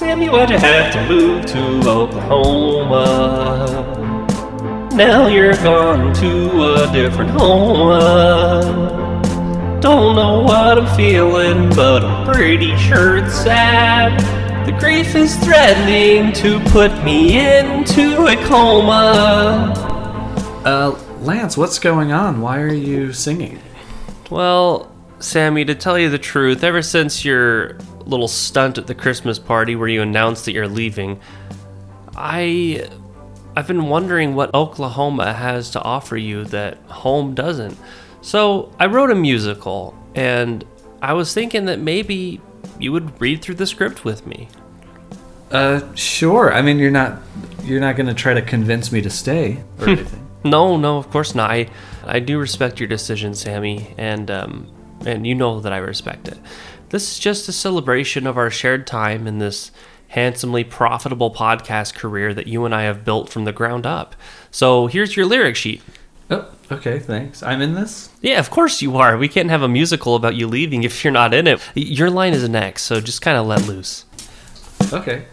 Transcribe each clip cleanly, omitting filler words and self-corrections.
Sammy, why'd you have to move to Oklahoma? Now you're gone to a different home. Don't know what I'm feeling, but I'm pretty sure it's sad. The grief is threatening to put me into a coma. Lance, what's going on? Why are you singing? Well, Sammy, to tell you the truth, ever since your little stunt at the Christmas party where you announced that you're leaving, I've been wondering what Oklahoma has to offer you that home doesn't. So I wrote a musical, and I was thinking that maybe you would read through the script with me. Sure. I mean, you're not going to try to convince me to stay or anything. No, of course not. I do respect your decision, Sammy, and you know that I respect it. This is just a celebration of our shared time in this handsomely profitable podcast career that you and I have built from the ground up. So here's your lyric sheet. Oh, okay, thanks. I'm in this? Yeah, of course you are. We can't have a musical about you leaving if you're not in it. Your line is next, so just kind of let loose. Okay.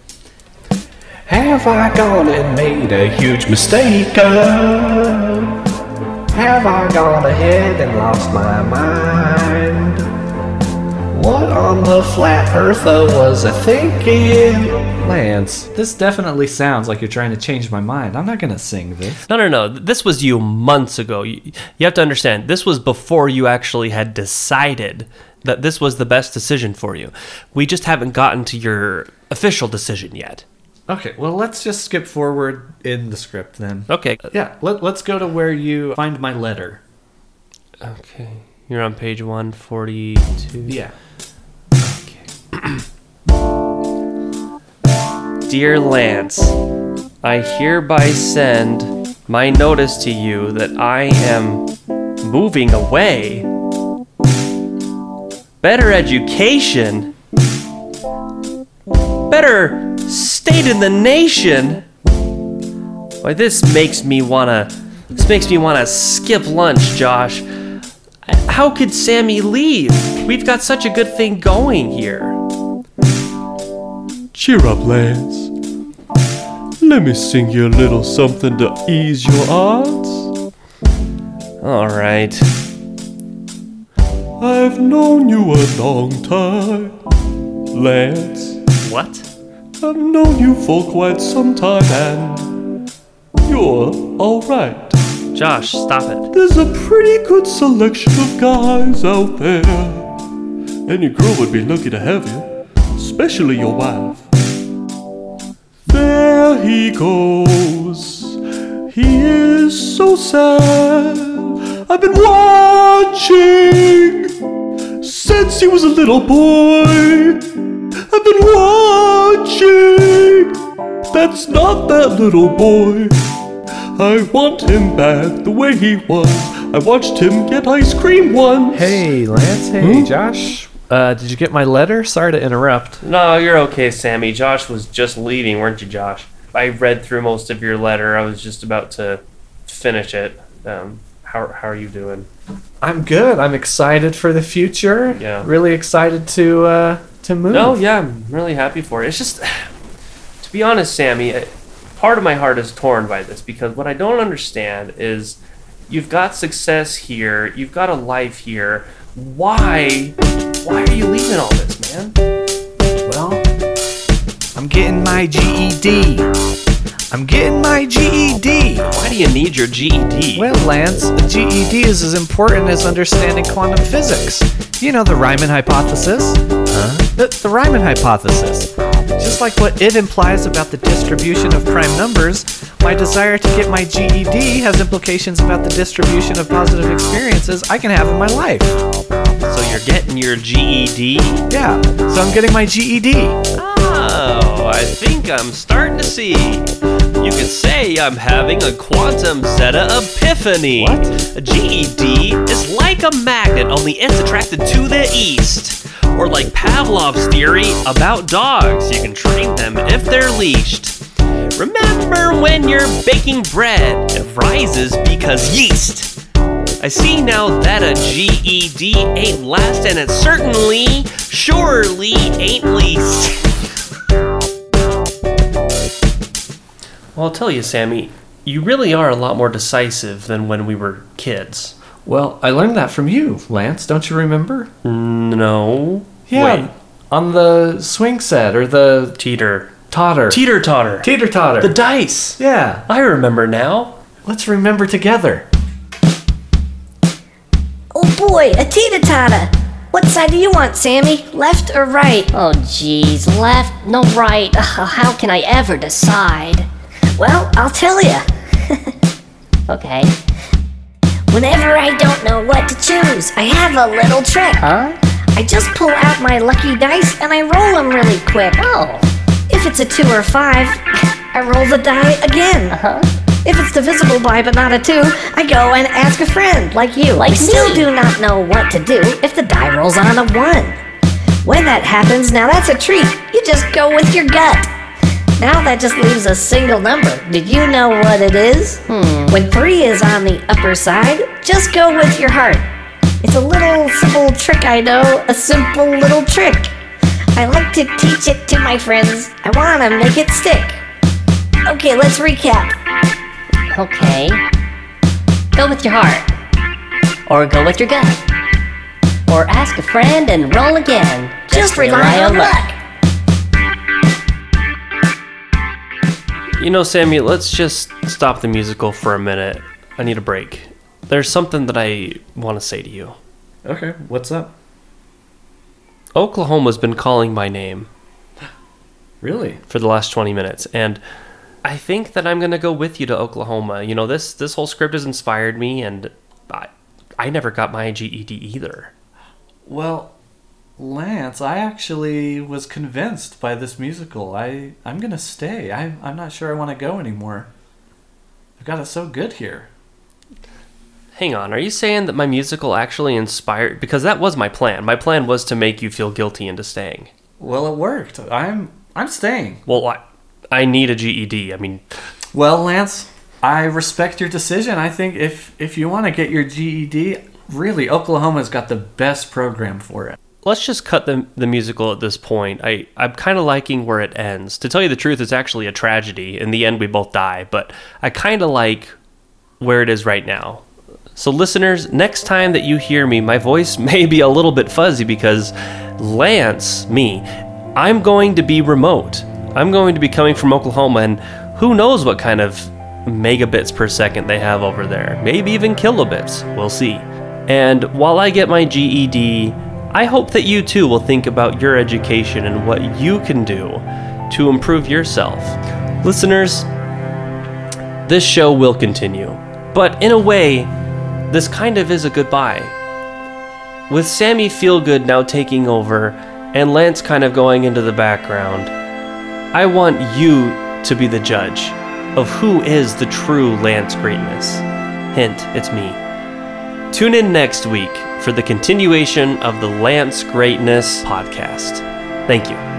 Have I gone and made a huge mistake? Have I gone ahead and lost my mind? What on the flat earth was I thinking? Lance, this definitely sounds like you're trying to change my mind. I'm not going to sing this. No. This was you months ago. You have to understand, this was before you actually had decided that this was the best decision for you. We just haven't gotten to your official decision yet. Okay, well, let's just skip forward in the script then. Okay. Yeah, let's go to where you find my letter. Okay, you're on page 142. Yeah. Okay. Dear Lance, I hereby send my notice to you that I am moving away. Better education. Better state in the nation. Why, this makes me wanna skip lunch, Josh. How could Sammy leave? We've got such a good thing going here. Cheer up, Lance. Let me sing you a little something to ease your odds. All right. I've known you a long time, Lance. What? I've known you for quite some time, and you're alright. Josh, stop it. There's a pretty good selection of guys out there. Any girl would be lucky to have you, especially your wife. There he goes. He is so sad. I've been watching since he was a little boy. I've been watching. That's not that little boy. I want him back the way he was. I watched him get ice cream once. Hey, Lance. Hey, Josh. Did you get my letter? Sorry to interrupt. No, you're okay, Sammy. Josh was just leaving, weren't you, Josh? I read through most of your letter. I was just about to finish it. How are you doing? I'm good. I'm excited for the future. Yeah. Really excited to move. No, yeah, I'm really happy for it. It's just, to be honest, Sammy, part of my heart is torn by this, because what I don't understand is you've got success here, you've got a life here. Why are you leaving all this, man? Well, I'm getting my GED. Why do you need your GED? Well, Lance, a GED is as important as understanding quantum physics. You know the Riemann hypothesis? Huh? The Riemann hypothesis. Just like what it implies about the distribution of prime numbers, my desire to get my GED has implications about the distribution of positive experiences I can have in my life. So you're getting your GED? Yeah, so I'm getting my GED. Oh, I think I'm starting to see. You could say I'm having a quantum zeta epiphany. What? A GED is like a magnet, only it's attracted to the east. Or like Pavlov's theory about dogs, you can train them if they're leashed. Remember when you're baking bread, it rises because yeast. I see now that a GED ain't last, and it certainly, surely ain't least. Well, I'll tell you, Sammy, you really are a lot more decisive than when we were kids. Well, I learned that from you, Lance. Don't you remember? No. Yeah. Wait. On the swing set or the... Teeter-totter. Teeter-totter. Teeter-totter. The dice. Yeah. I remember now. Let's remember together. Oh boy, a teeter-totter. What side do you want, Sammy? Left or right? Oh geez, left, no right. How can I ever decide? Well, I'll tell ya. Okay. Whenever I don't know what to choose, I have a little trick. Huh? I just pull out my lucky dice and I roll them really quick. Oh. If it's a 2 or 5, I roll the die again. Uh-huh. If it's divisible by but not a 2, I go and ask a friend, like you. I still do not know what to do if the die rolls on a 1. When that happens, now that's a treat. You just go with your gut. Now that just leaves a single number. Did you know what it is? When 3 is on the upper side, just go with your heart. It's a little simple trick, I know. A simple little trick. I like to teach it to my friends. I want to make it stick. Okay, let's recap. Okay. Go with your heart. Or go with your gut. Or ask a friend and roll again. Just rely on luck. You know, Sammy, let's just stop the musical for a minute. I need a break. There's something that I want to say to you. Okay, what's up? Oklahoma's been calling my name. Really? For the last 20 minutes. And I think that I'm going to go with you to Oklahoma. You know, this whole script has inspired me, and I never got my GED either. Well, Lance, I actually was convinced by this musical. I'm going to stay. I'm not sure I want to go anymore. I've got it so good here. Hang on, are you saying that my musical actually inspired... Because that was my plan. My plan was to make you feel guilty into staying. Well, it worked. I'm staying. Well, I need a GED. I mean... Well, Lance, I respect your decision. I think if you want to get your GED, really, Oklahoma's got the best program for it. Let's just cut the musical at this point. I'm kind of liking where it ends. To tell you the truth, it's actually a tragedy. In the end, we both die. But I kind of like where it is right now. So listeners, next time that you hear me, my voice may be a little bit fuzzy because I'm going to be remote. I'm going to be coming from Oklahoma, and who knows what kind of megabits per second they have over there. Maybe even kilobits. We'll see. And while I get my GED, I hope that you too will think about your education and what you can do to improve yourself. Listeners, this show will continue, but in a way, this kind of is a goodbye. With Sammy Feelgood now taking over and Lance kind of going into the background, I want you to be the judge of who is the true Lance Greatness. Hint, it's me. Tune in next week for the continuation of the Lance Greatness podcast. Thank you.